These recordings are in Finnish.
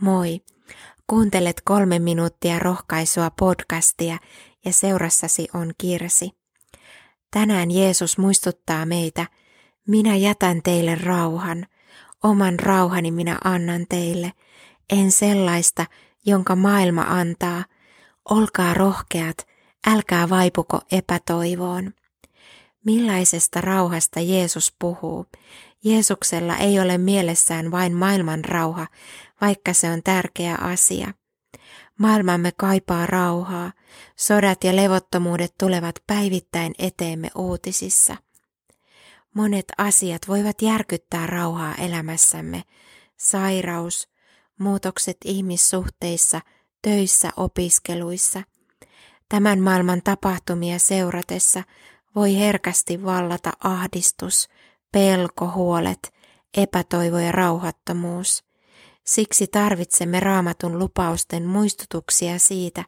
Moi! Kuuntelet 3 minuuttia rohkaisua podcastia ja seurassasi on Kirsi. Tänään Jeesus muistuttaa meitä, minä jätän teille rauhan, oman rauhani minä annan teille, en sellaista, jonka maailma antaa, olkaa rohkeat, älkää vaipuko epätoivoon. Millaisesta rauhasta Jeesus puhuu? Jeesuksella ei ole mielessään vain maailman rauha, vaikka se on tärkeä asia. Maailmamme kaipaa rauhaa, sodat ja levottomuudet tulevat päivittäin eteemme uutisissa. Monet asiat voivat järkyttää rauhaa elämässämme, sairaus, muutokset ihmissuhteissa, töissä, opiskeluissa. Tämän maailman tapahtumia seuratessa voi herkästi vallata ahdistus, pelko, huolet, epätoivo ja rauhattomuus. Siksi tarvitsemme Raamatun lupausten muistutuksia siitä,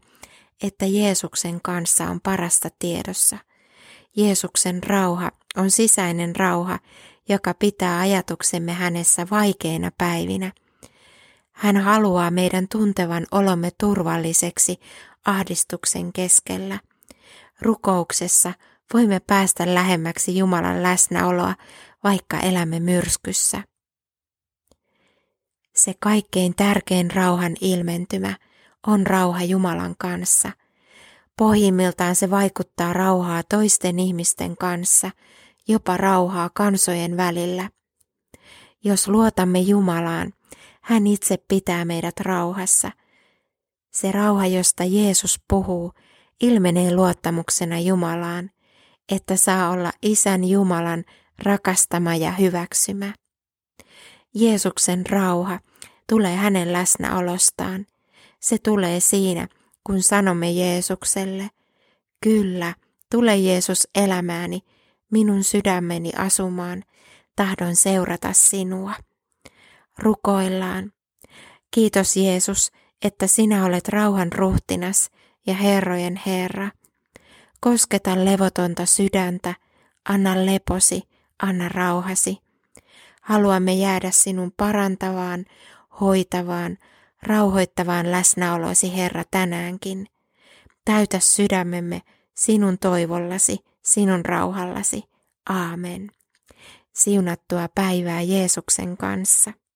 että Jeesuksen kanssa on parasta tiedossa. Jeesuksen rauha on sisäinen rauha, joka pitää ajatuksemme hänessä vaikeina päivinä. Hän haluaa meidän tuntevan olomme turvalliseksi ahdistuksen keskellä. Rukouksessa voimme päästä lähemmäksi Jumalan läsnäoloa, vaikka elämme myrskyssä. Se kaikkein tärkein rauhan ilmentymä on rauha Jumalan kanssa. Pohjimmiltaan se vaikuttaa rauhaa toisten ihmisten kanssa, jopa rauhaa kansojen välillä. Jos luotamme Jumalaan, hän itse pitää meidät rauhassa. Se rauha, josta Jeesus puhuu, ilmenee luottamuksena Jumalaan, että saa olla Isän Jumalan rakastama ja hyväksymä. Jeesuksen rauha tulee hänen läsnäolostaan. Se tulee siinä, kun sanomme Jeesukselle, kyllä, tule Jeesus elämääni, minun sydämeni asumaan, tahdon seurata sinua. Rukoillaan. Kiitos Jeesus, että sinä olet rauhan ruhtinas ja herrojen Herra. Kosketa levotonta sydäntä, anna leposi, anna rauhasi. Haluamme jäädä sinun parantavaan, hoitavaan, rauhoittavaan läsnäolosi Herra tänäänkin. Täytä sydämemme sinun toivollasi, sinun rauhallasi. Aamen. Siunattua päivää Jeesuksen kanssa.